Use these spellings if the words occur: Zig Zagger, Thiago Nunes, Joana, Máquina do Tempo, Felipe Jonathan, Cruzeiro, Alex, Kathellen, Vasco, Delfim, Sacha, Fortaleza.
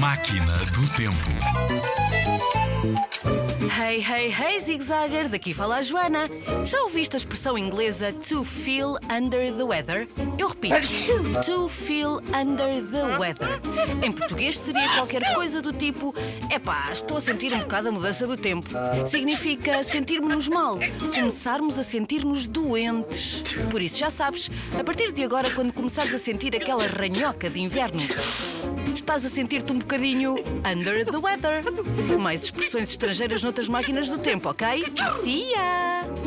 Máquina do Tempo. Hey, hey, hey, Zig Zagger, daqui fala a Joana. Já ouviste a expressão inglesa to feel under the weather? Eu repito, to feel under the weather. Em português seria qualquer coisa do tipo: epá, estou a sentir um bocado a mudança do tempo. Significa sentirmos-nos mal, começarmos a sentir-nos doentes. Por isso já sabes, a partir de agora, quando começares a sentir aquela ranhoca de inverno, estás a sentir-te um bocadinho under the weather. Mais expressões estrangeiras noutras máquinas do tempo, ok? See ya!